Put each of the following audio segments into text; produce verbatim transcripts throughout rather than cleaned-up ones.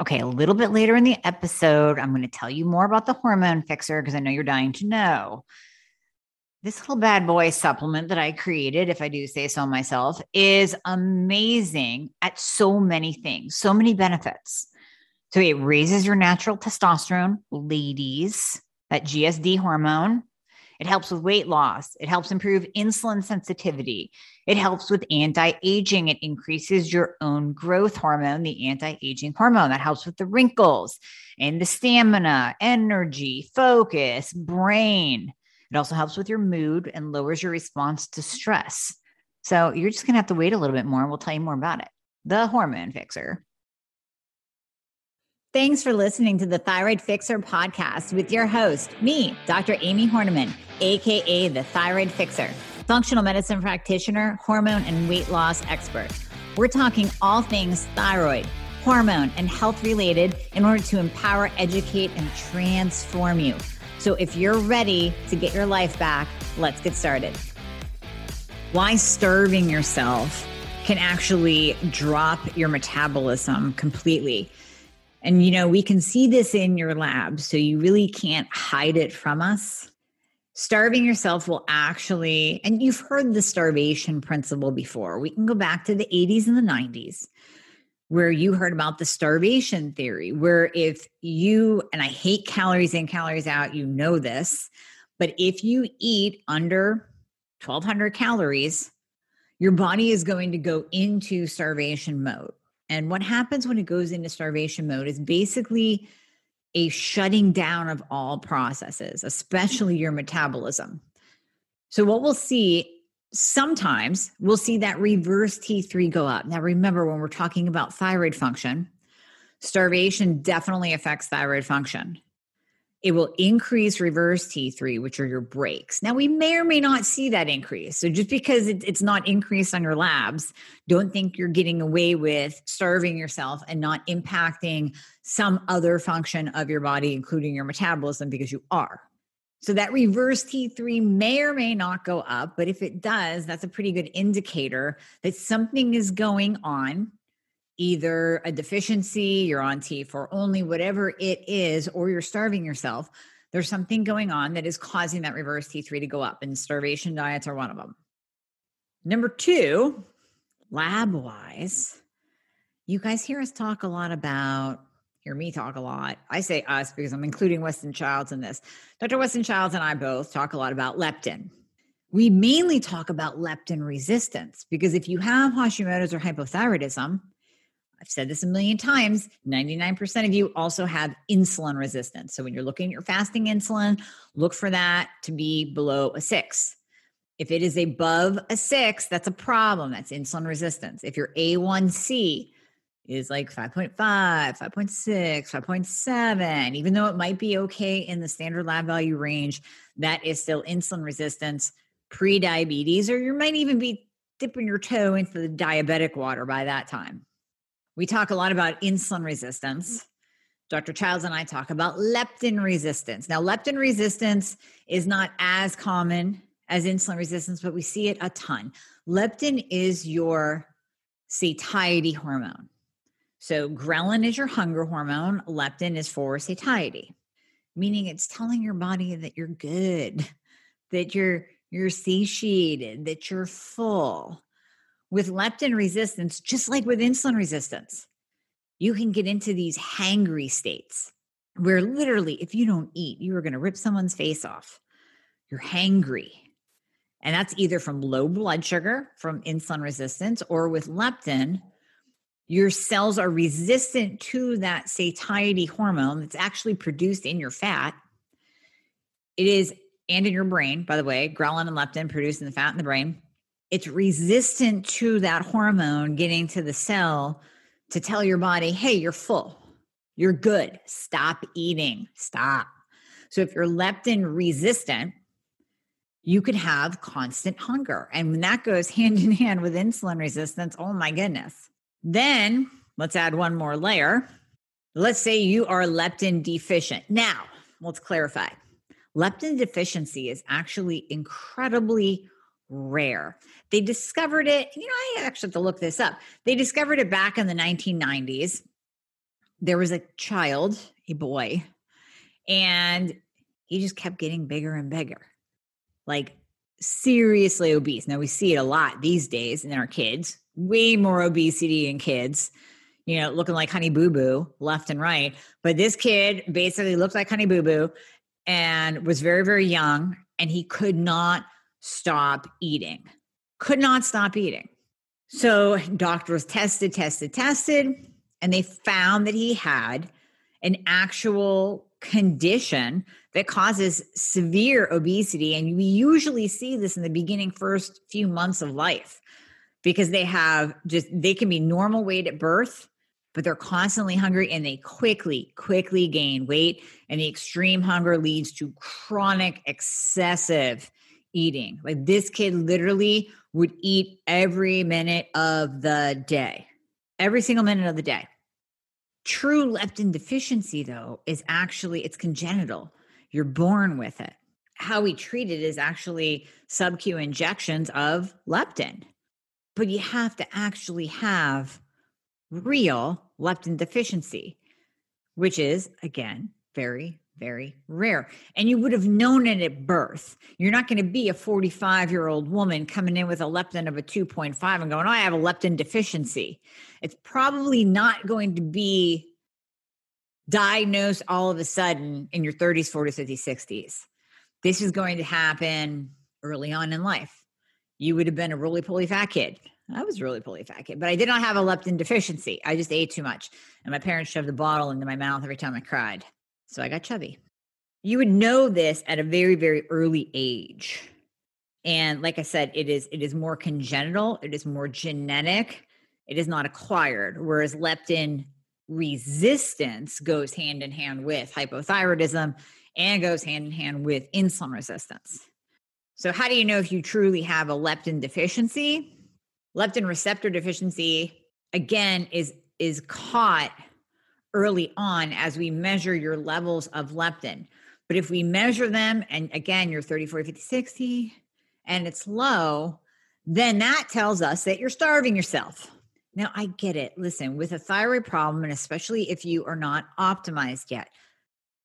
Okay, a little bit later in the episode, I'm going to tell you more about the hormone fixer because I know you're dying to know. This little bad boy supplement that I created, if I do say so myself, is amazing at so many things, so many benefits. So it raises your natural testosterone, ladies, that G S D hormone. It helps with weight loss. It helps improve insulin sensitivity. It helps with anti-aging. It increases your own growth hormone, the anti-aging hormone. That helps with the wrinkles and the stamina, energy, focus, brain. It also helps with your mood and lowers your response to stress. So you're just going to have to wait a little bit more and we'll tell you more about it. The Hormone Fixer. Thanks for listening to the Thyroid Fixer podcast with your host, me, Doctor Amy Horniman, A K A the Thyroid Fixer, functional medicine practitioner, hormone and weight loss expert. We're talking all things thyroid, hormone, and health related in order to empower, educate, and transform you. So if you're ready to get your life back, let's get started. Why starving yourself can actually drop your metabolism completely. And, you know, we can see this in your lab, so you really can't hide it from us. Starving yourself will actually, and you've heard the starvation principle before. We can go back to the eighties and the nineties. Where you heard about the starvation theory, where if you, and I hate calories in, calories out, you know this, but if you eat under twelve hundred calories, your body is going to go into starvation mode. And what happens when it goes into starvation mode is basically a shutting down of all processes, especially your metabolism. So what we'll see sometimes we'll see that reverse T three go up. Now, remember, when we're talking about thyroid function, starvation definitely affects thyroid function. It will increase reverse T three, which are your breaks. Now, we may or may not see that increase. So just because it's not increased on your labs, don't think you're getting away with starving yourself and not impacting some other function of your body, including your metabolism, because you are. So that reverse T three may or may not go up, but if it does, that's a pretty good indicator that something is going on, either a deficiency, you're on T four only, whatever it is, or you're starving yourself. There's something going on that is causing that reverse T three to go up, and starvation diets are one of them. Number two, lab-wise, you guys hear us talk a lot about Hear me talk a lot. I say us because I'm including Weston Childs in this. Doctor Weston Childs and I both talk a lot about leptin. We mainly talk about leptin resistance because if you have Hashimoto's or hypothyroidism, I've said this a million times, ninety-nine percent of you also have insulin resistance. So when you're looking at your fasting insulin, look for that to be below a six. If it is above a six, that's a problem. That's insulin resistance. If your A one C is like five point five, five point six, five point seven, even though it might be okay in the standard lab value range, that is still insulin resistance, pre-diabetes, or you might even be dipping your toe into the diabetic water by that time. We talk a lot about insulin resistance. Doctor Childs and I talk about leptin resistance. Now, leptin resistance is not as common as insulin resistance, but we see it a ton. Leptin is your satiety hormone. So ghrelin is your hunger hormone. Leptin is for satiety, meaning it's telling your body that you're good, that you're you're satiated, that you're full. With leptin resistance, just like with insulin resistance, you can get into these hangry states where literally if you don't eat, you are going to rip someone's face off. You're hangry. And that's either from low blood sugar, from insulin resistance, or with leptin, your cells are resistant to that satiety hormone that's actually produced in your fat. It is, and in your brain, by the way, ghrelin and leptin produced in the fat in the brain. It's resistant to that hormone getting to the cell to tell your body, hey, you're full, you're good, stop eating, stop. So if you're leptin resistant, you could have constant hunger. And when that goes hand in hand with insulin resistance, oh my goodness. Then let's add one more layer. Let's say you are leptin deficient. Now, let's clarify. Leptin deficiency is actually incredibly rare. They discovered it, you know, I actually have to look this up. They discovered it back in the nineteen nineties there was a child, a boy, and he just kept getting bigger and bigger, like seriously obese. Now we see it a lot these days in our kids, way more obesity in kids, you know, looking like Honey Boo Boo left and right. But this kid basically looked like Honey Boo Boo and was very, very young, and he could not stop eating, could not stop eating. So doctors tested, tested, tested, and they found that he had an actual condition that causes severe obesity. And we usually see this in the beginning first few months of life because they have just, they can be normal weight at birth, but they're constantly hungry and they quickly, quickly gain weight. And the extreme hunger leads to chronic, excessive eating. Like this kid literally would eat every minute of the day, every single minute of the day. True leptin deficiency, though, is actually, it's congenital. You're born with it. How we treat it is actually sub-Q injections of leptin. But you have to actually have real leptin deficiency, which is, again, very, very rare. And you would have known it at birth. You're not going to be a forty-five-year-old woman coming in with a leptin of a two point five and going, oh, I have a leptin deficiency. It's probably not going to be diagnosed all of a sudden in your thirties, forties, fifties, sixties. This is going to happen early on in life. You would have been a roly-poly fat kid. I was a roly-poly fat kid, but I did not have a leptin deficiency. I just ate too much. And my parents shoved a bottle into my mouth every time I cried. So I got chubby. You would know this at a very, very early age. And like I said, it is it is more congenital. It is more genetic. It is not acquired. Whereas leptin resistance goes hand in hand with hypothyroidism and goes hand in hand with insulin resistance. So how do you know if you truly have a leptin deficiency? Leptin receptor deficiency, again, is, is caught early on as we measure your levels of leptin. But if we measure them, and again, you're thirty, forty, fifty, sixty, and it's low, then that tells us that you're starving yourself. Now, I get it. Listen, with a thyroid problem, and especially if you are not optimized yet,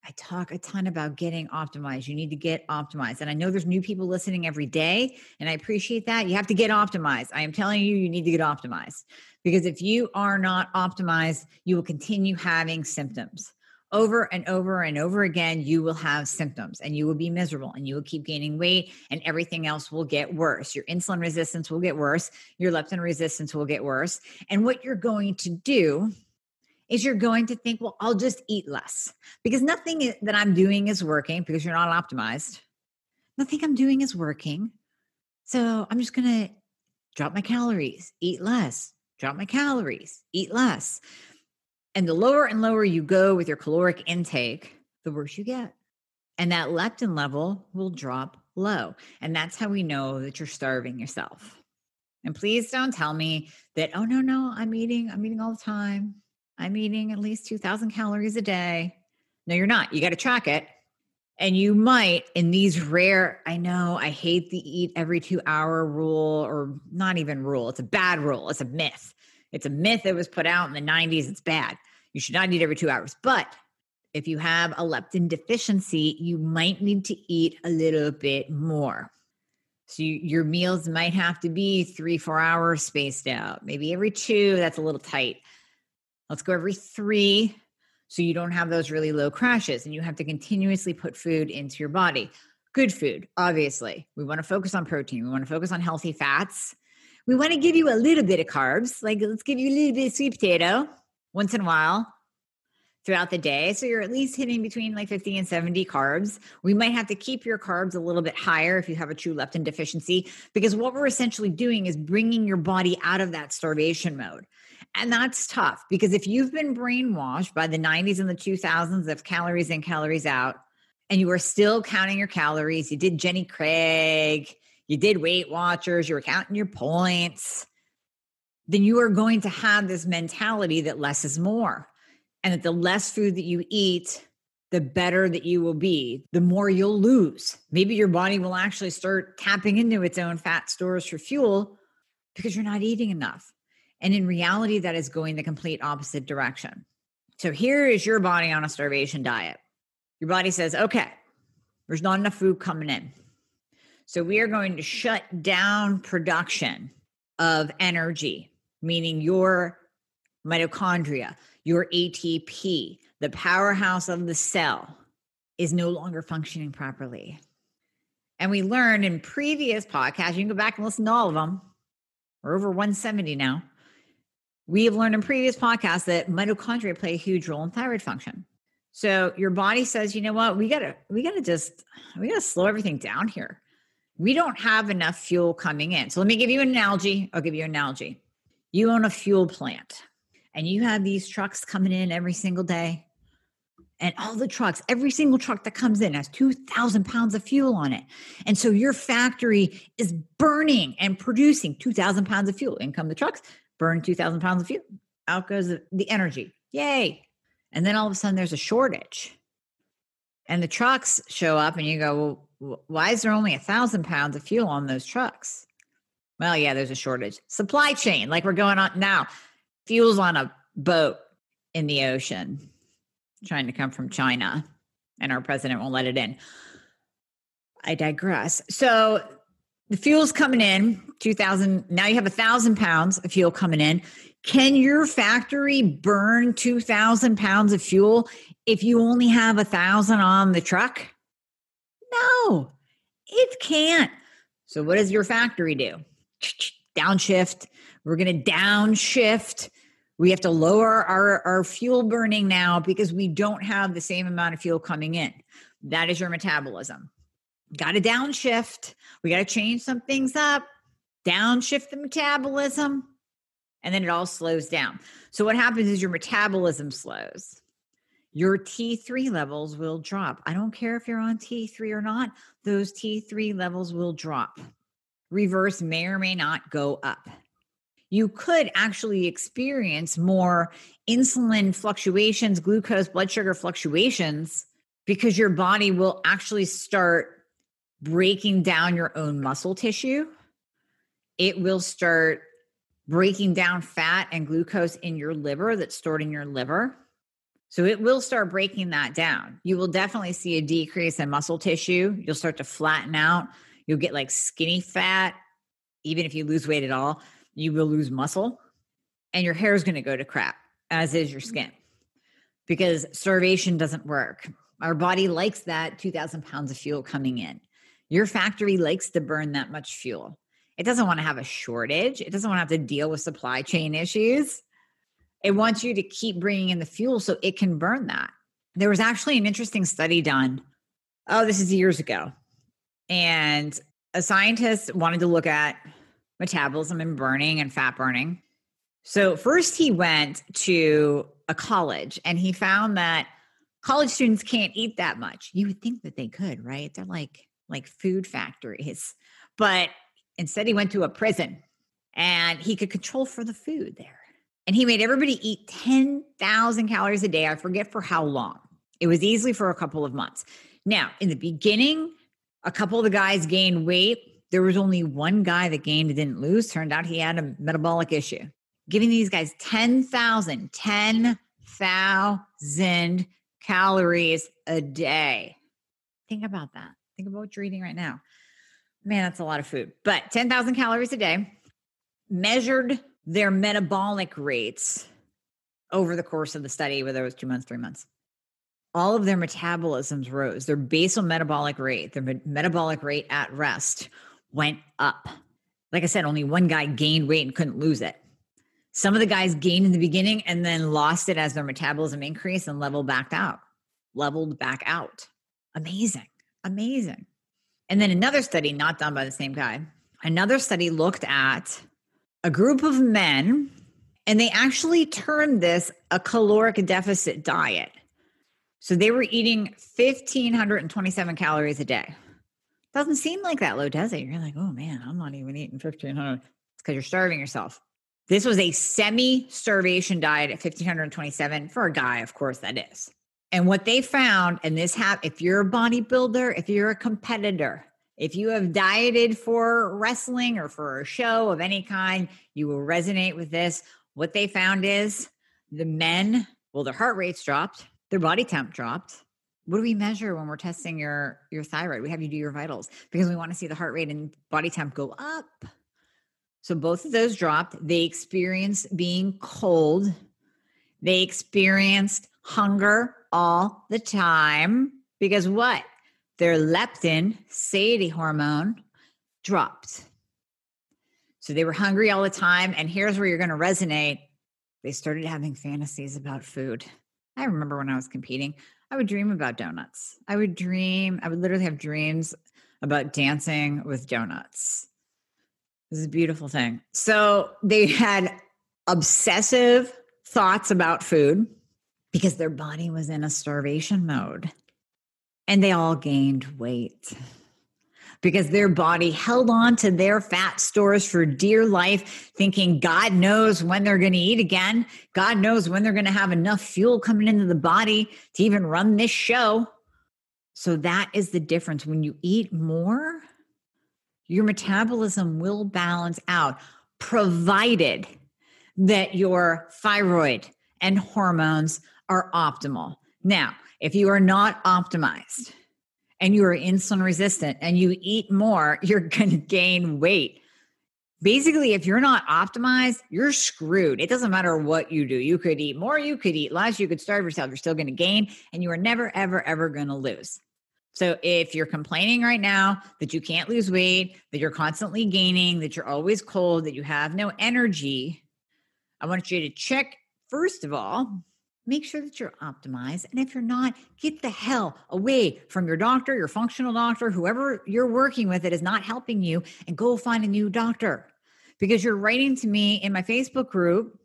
I talk a ton about getting optimized. You need to get optimized. And I know there's new people listening every day, and I appreciate that. You have to get optimized. I am telling you, you need to get optimized. Because if you are not optimized, you will continue having symptoms. Over and over and over again, you will have symptoms, and you will be miserable, and you will keep gaining weight, and everything else will get worse. Your insulin resistance will get worse. Your leptin resistance will get worse. And what you're going to do is you're going to think, well, I'll just eat less because nothing that I'm doing is working because you're not optimized. Nothing I'm doing is working. So I'm just going to drop my calories, eat less, drop my calories, eat less. And the lower and lower you go with your caloric intake, the worse you get. And that leptin level will drop low. And that's how we know that you're starving yourself. And please don't tell me that, oh, no, no, I'm eating, I'm eating all the time. I'm eating at least two thousand calories a day. No, you're not. You got to track it. And you might, in these rare, I know I hate the eat every two hour rule, or not even rule. It's a bad rule. It's a myth. It's a myth that was put out in the nineties. It's bad. You should not eat every two hours. But if you have a leptin deficiency, you might need to eat a little bit more. So you, your meals might have to be three, four hours spaced out. Maybe every two, that's a little tight. Let's go every three so you don't have those really low crashes, and you have to continuously put food into your body. Good food, obviously. We want to focus on protein. We want to focus on healthy fats. We want to give you a little bit of carbs. Like let's give you a little bit of sweet potato once in a while throughout the day. So you're at least hitting between like fifty and seventy carbs. We might have to keep your carbs a little bit higher if you have a true leptin deficiency, because what we're essentially doing is bringing your body out of that starvation mode. And that's tough, because if you've been brainwashed by the nineties and the two thousands of calories in, calories out, and you are still counting your calories, you did Jenny Craig, you did Weight Watchers, you were counting your points, then you are going to have this mentality that less is more, and that the less food that you eat, the better that you will be, the more you'll lose. Maybe your body will actually start tapping into its own fat stores for fuel because you're not eating enough. And in reality, that is going the complete opposite direction. So here is your body on a starvation diet. Your body says, okay, there's not enough food coming in. So we are going to shut down production of energy, meaning your mitochondria, your A T P, the powerhouse of the cell is no longer functioning properly. And we learned in previous podcasts, you can go back and listen to all of them. We're over one seventy now. We have learned in previous podcasts that mitochondria play a huge role in thyroid function. So your body says, you know what, we gotta, we gotta just, we gotta slow everything down here. We don't have enough fuel coming in. So let me give you an analogy. I'll give you an analogy. You own a fuel plant and you have these trucks coming in every single day. And all the trucks, every single truck that comes in has two thousand pounds of fuel on it. And so your factory is burning and producing two thousand pounds of fuel. In come the trucks, burn two thousand pounds of fuel. Out goes the energy. Yay. And then all of a sudden there's a shortage. And the trucks show up and you go, well, why is there only one thousand pounds of fuel on those trucks? Well, yeah, there's a shortage. Supply chain, like we're going on now. Fuel's on a boat in the ocean, trying to come from China, and our president won't let it in. I digress. So the fuel's coming in, two thousand. Now you have one thousand pounds of fuel coming in. Can your factory burn two thousand pounds of fuel if you only have one thousand on the truck? No, it can't. So what does your factory do? Downshift. We're going to downshift. We have to lower our, our fuel burning now because we don't have the same amount of fuel coming in. That is your metabolism. Got to downshift. We got to change some things up, downshift the metabolism, and then it all slows down. So what happens is your metabolism slows. Your T three levels will drop. I don't care if you're on T three or not. Those T three levels will drop. Reverse may or may not go up. You could actually experience more insulin fluctuations, glucose, blood sugar fluctuations, because your body will actually start breaking down your own muscle tissue. It will start breaking down fat and glucose in your liver that's stored in your liver. So it will start breaking that down. You will definitely see a decrease in muscle tissue. You'll start to flatten out. You'll get like skinny fat. Even if you lose weight at all, you will lose muscle, and your hair is going to go to crap, as is your skin, because starvation doesn't work. Our body likes that two thousand pounds of fuel coming in. Your factory likes to burn that much fuel. It doesn't want to have a shortage. It doesn't want to have to deal with supply chain issues. It wants you to keep bringing in the fuel so it can burn that. There was actually an interesting study done. Oh, this is years ago. And a scientist wanted to look at metabolism and burning and fat burning. So first he went to a college and he found that college students can't eat that much. You would think that they could, right? They're like, like food factories. But instead he went to a prison and he could control for the food there. And he made everybody eat ten thousand calories a day. I forget for how long. It was easily for a couple of months. Now, in the beginning, a couple of the guys gained weight. There was only one guy that gained and didn't lose. Turned out he had a metabolic issue. Giving these guys ten thousand, ten thousand calories a day. Think about that. Think about what you're eating right now. Man, that's a lot of food. But ten thousand calories a day, measured their metabolic rates over the course of the study, whether it was two months, three months, all of their metabolisms rose. Their basal metabolic rate, their me- metabolic rate at rest went up. Like I said, only one guy gained weight and couldn't lose it. Some of the guys gained in the beginning and then lost it as their metabolism increased and leveled back out, leveled back out. Amazing, amazing. And then another study, not done by the same guy, another study looked at a group of men, and they actually termed this a caloric deficit diet. So they were eating one thousand five hundred twenty-seven calories a day. Doesn't seem like that low, does it? You're like, oh man, I'm not even eating fifteen hundred. It's because you're starving yourself. This was a semi-starvation diet at one thousand five hundred twenty-seven for a guy, of course that is. And what they found, and this hap- if you're a bodybuilder, if you're a competitor, if you have dieted for wrestling or for a show of any kind, you will resonate with this. What they found is the men Well, their heart rates dropped, their body temp dropped. What do we measure when we're testing your, your thyroid? We have you do your vitals because we want to see the heart rate and body temp go up. So both of those dropped. They experienced being cold. They experienced hunger all the time because what? Their leptin, satiety hormone, dropped. So they were hungry all the time. And here's where you're going to resonate. They started having fantasies about food. I remember when I was competing, I would dream about donuts. I would dream, I would literally have dreams about dancing with donuts. This is a beautiful thing. So they had obsessive thoughts about food because their body was in a starvation mode. And they all gained weight because their body held on to their fat stores for dear life, thinking God knows when they're going to eat again. God knows when they're going to have enough fuel coming into the body to even run this show. So that is the difference. When you eat more, your metabolism will balance out, provided that your thyroid and hormones are optimal. Now, if you are not optimized, and you are insulin resistant and you eat more, you're going to gain weight. Basically, if you're not optimized, you're screwed. It doesn't matter what you do. You could eat more, you could eat less, you could starve yourself. You're still going to gain and you are never, ever, ever going to lose. So if you're complaining right now that you can't lose weight, that you're constantly gaining, that you're always cold, that you have no energy, I want you to check, first of all, make sure that you're optimized. And if you're not, get the hell away from your doctor, your functional doctor, whoever you're working with that is not helping you, and go find a new doctor. Because you're writing to me in my Facebook group,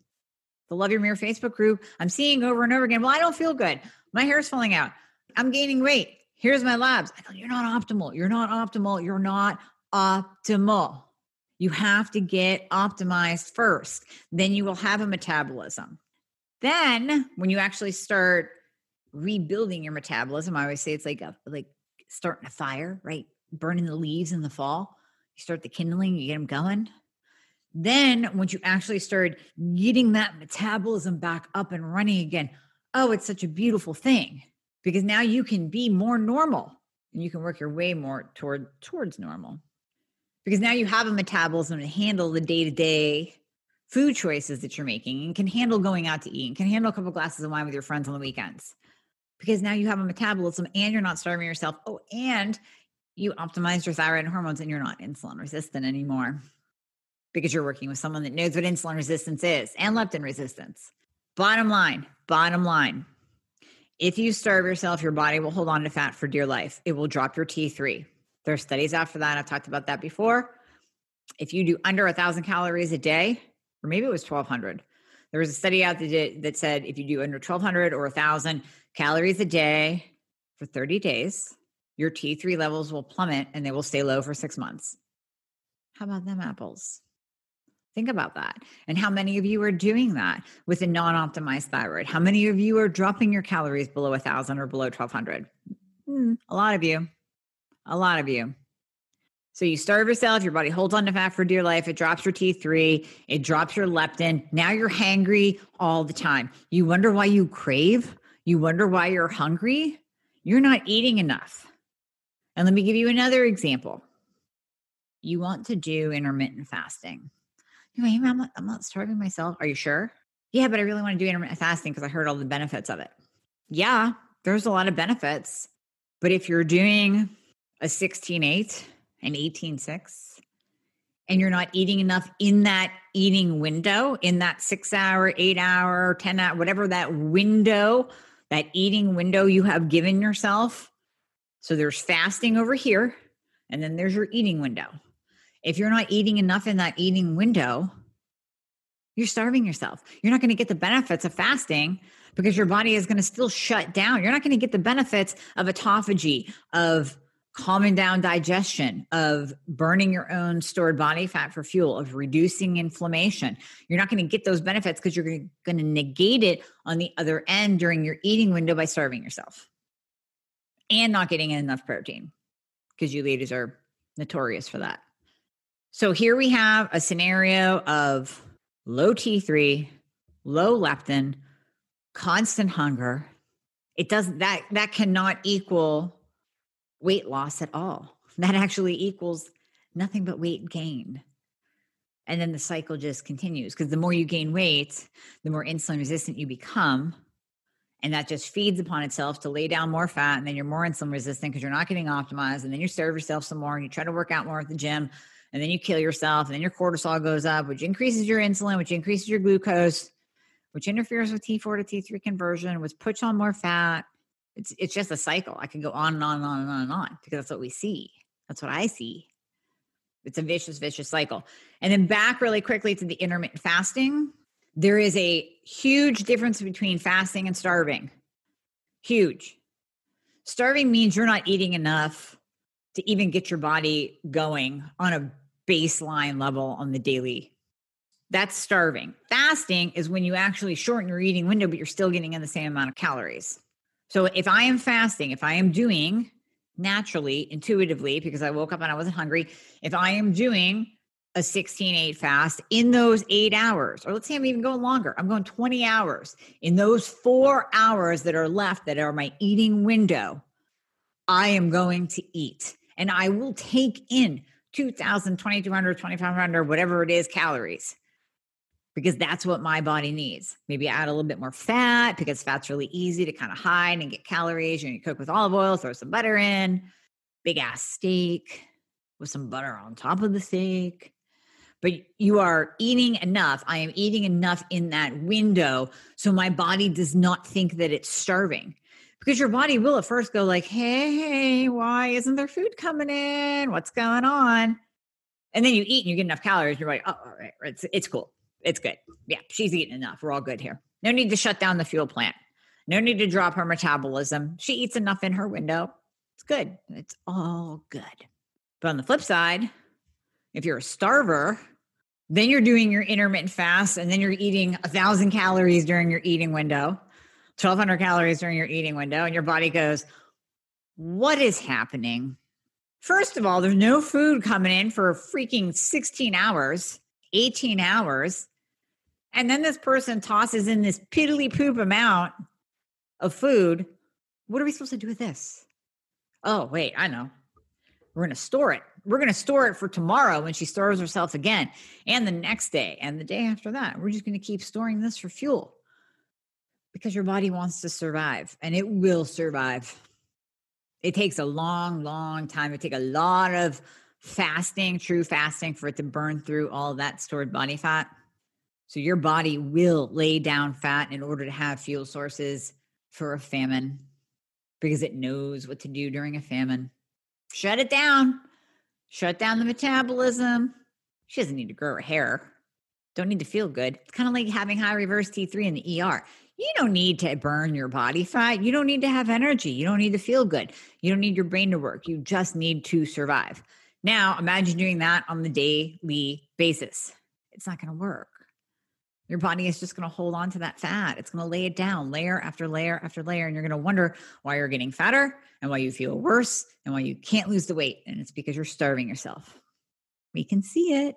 the Love Your Mirror Facebook group, I'm seeing over and over again, well, I don't feel good. My hair's falling out. I'm gaining weight. Here's my labs. I go, you're not optimal. You're not optimal. You're not optimal. You have to get optimized first. Then you will have a metabolism. Then when you actually start rebuilding your metabolism, I always say it's like a, like starting a fire, right? Burning the leaves in the fall. You start the kindling, you get them going. Then once you actually start getting that metabolism back up and running again, oh, it's such a beautiful thing because now you can be more normal and you can work your way more toward towards normal because now you have a metabolism to handle the day-to-day food choices that you're making and can handle going out to eat and can handle a couple glasses of wine with your friends on the weekends because now you have a metabolism and you're not starving yourself. Oh, and you optimize your thyroid and hormones and you're not insulin resistant anymore because you're working with someone that knows what insulin resistance is and leptin resistance. Bottom line, bottom line, if you starve yourself, your body will hold on to fat for dear life. It will drop your T three. There are studies out for that. I've talked about that before. If you do under a thousand calories a day, or maybe it was twelve hundred. There was a study out that, did, that said if you do under twelve hundred or one thousand calories a day for thirty days, your T three levels will plummet and they will stay low for six months. How about them apples? Think about that. And how many of you are doing that with a non-optimized thyroid? How many of you are dropping your calories below one thousand or below twelve hundred? Mm, a lot of you. A lot of you. So you starve yourself, your body holds on to fat for dear life, it drops your T three, it drops your leptin, now you're hangry all the time. You wonder why you crave, you wonder why you're hungry, you're not eating enough. And let me give you another example. You want to do intermittent fasting. You know, I'm not, I'm not starving myself. Are you sure? Yeah, but I really want to do intermittent fasting because I heard all the benefits of it. Yeah, there's a lot of benefits, but if you're doing a sixteen eight, and eighteen six, and you're not eating enough in that eating window, in that six hour, eight hour, ten hour, whatever that window, that eating window you have given yourself. So there's fasting over here, and then there's your eating window. If you're not eating enough in that eating window, you're starving yourself. You're not going to get the benefits of fasting because your body is going to still shut down. You're not going to get the benefits of autophagy, of calming down digestion, of burning your own stored body fat for fuel, of reducing inflammation. You're not going to get those benefits because you're going to negate it on the other end during your eating window by starving yourself and not getting enough protein because you ladies are notorious for that. So here we have a scenario of low T three, low leptin, constant hunger, it doesn't, that, that cannot equal weight loss at all. That actually equals nothing but weight gain. And then the cycle just continues, because the more you gain weight, the more insulin resistant you become. And that just feeds upon itself to lay down more fat. And then you're more insulin resistant because you're not getting optimized. And then you starve yourself some more and you try to work out more at the gym. And then you kill yourself. And then your cortisol goes up, which increases your insulin, which increases your glucose, which interferes with T four to T three conversion, which puts on more fat. It's it's just a cycle. I can go on and on and on and on and on, because that's what we see. That's what I see. It's a vicious, vicious cycle. And then back really quickly to the intermittent fasting. There is a huge difference between fasting and starving. Huge. Starving means you're not eating enough to even get your body going on a baseline level on the daily. That's starving. Fasting is when you actually shorten your eating window, but you're still getting in the same amount of calories. So if I am fasting, if I am doing naturally, intuitively, because I woke up and I wasn't hungry, if I am doing a sixteen eight fast in those eight hours, or let's say I'm even going longer, I'm going twenty hours. In those four hours that are left that are my eating window, I am going to eat, and I will take in two thousand, twenty-two hundred, twenty-five hundred, whatever it is, calories, because that's what my body needs. Maybe add a little bit more fat, because fat's really easy to kind of hide and get calories. You know, you cook with olive oil, throw some butter in, big ass steak with some butter on top of the steak. But you are eating enough. I am eating enough in that window, so my body does not think that it's starving. Because your body will at first go like, hey, hey, why isn't there food coming in? What's going on? And then you eat and you get enough calories. You're like, oh, all right, it's, it's cool. It's good. Yeah, she's eating enough. We're all good here. No need to shut down the fuel plant. No need to drop her metabolism. She eats enough in her window. It's good. It's all good. But on the flip side, if you're a starver, then you're doing your intermittent fast, and then you're eating one thousand calories during your eating window, twelve hundred calories during your eating window, and your body goes, what is happening? First of all, there's no food coming in for freaking sixteen hours, eighteen hours. And then this person tosses in this piddly poop amount of food. What are we supposed to do with this? Oh, wait, I know. We're going to store it. We're going to store it for tomorrow when she stores herself again, and the next day and the day after that. We're just going to keep storing this for fuel. Because your body wants to survive, and it will survive. It takes a long, long time. It takes a lot of fasting, true fasting, for it to burn through all that stored body fat. So your body will lay down fat in order to have fuel sources for a famine, because it knows what to do during a famine. Shut it down. Shut down the metabolism. She doesn't need to grow her hair. Don't need to feel good. It's kind of like having high reverse T three in the E R. You don't need to burn your body fat. You don't need to have energy. You don't need to feel good. You don't need your brain to work. You just need to survive. Now, imagine doing that on the daily basis. It's not going to work. Your body is just going to hold on to that fat. It's going to lay it down layer after layer after layer. And you're going to wonder why you're getting fatter, and why you feel worse, and why you can't lose the weight. And it's because you're starving yourself. We can see it.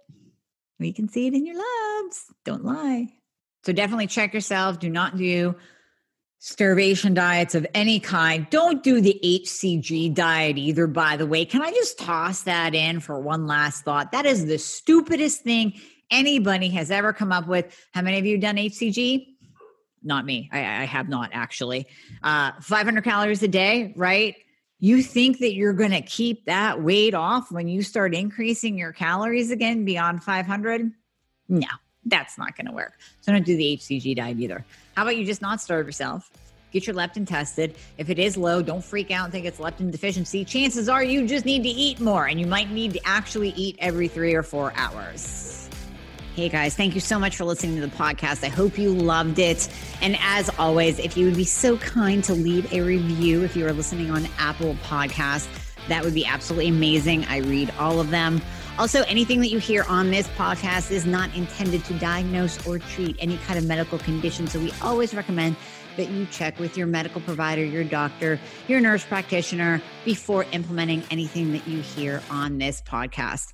We can see it in your labs. Don't lie. So definitely check yourself. Do not do starvation diets of any kind. Don't do the H C G diet either, by the way. Can I just toss that in for one last thought? That is the stupidest thing anybody has ever come up with. How many of you done H C G? Not me. I, I have not, actually. Uh, five hundred calories a day, right? You think that you're going to keep that weight off when you start increasing your calories again beyond five hundred? No. That's not going to work. So don't do the H C G diet either. How about you just not starve yourself? Get your leptin tested. If it is low, don't freak out and think it's leptin deficiency. Chances are you just need to eat more, and you might need to actually eat every three or four hours. Hey guys, thank you so much for listening to the podcast. I hope you loved it. And as always, if you would be so kind to leave a review if you are listening on Apple Podcasts, that would be absolutely amazing. I read all of them. Also, anything that you hear on this podcast is not intended to diagnose or treat any kind of medical condition. So we always recommend that you check with your medical provider, your doctor, your nurse practitioner before implementing anything that you hear on this podcast.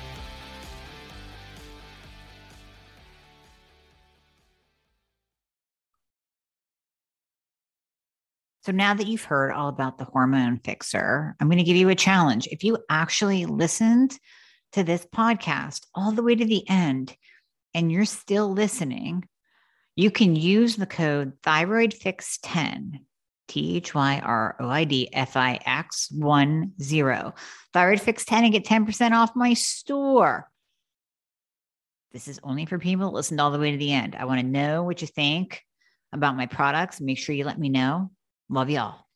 So now that you've heard all about the hormone fixer, I'm going to give you a challenge. If you actually listened to this podcast all the way to the end and you're still listening, you can use the code thyroid fix ten, T H Y R O I D F I X one zero, thyroid fix ten, and get ten percent off my store. This is only for people that listened all the way to the end. I want to know what you think about my products. Make sure you let me know. Love y'all.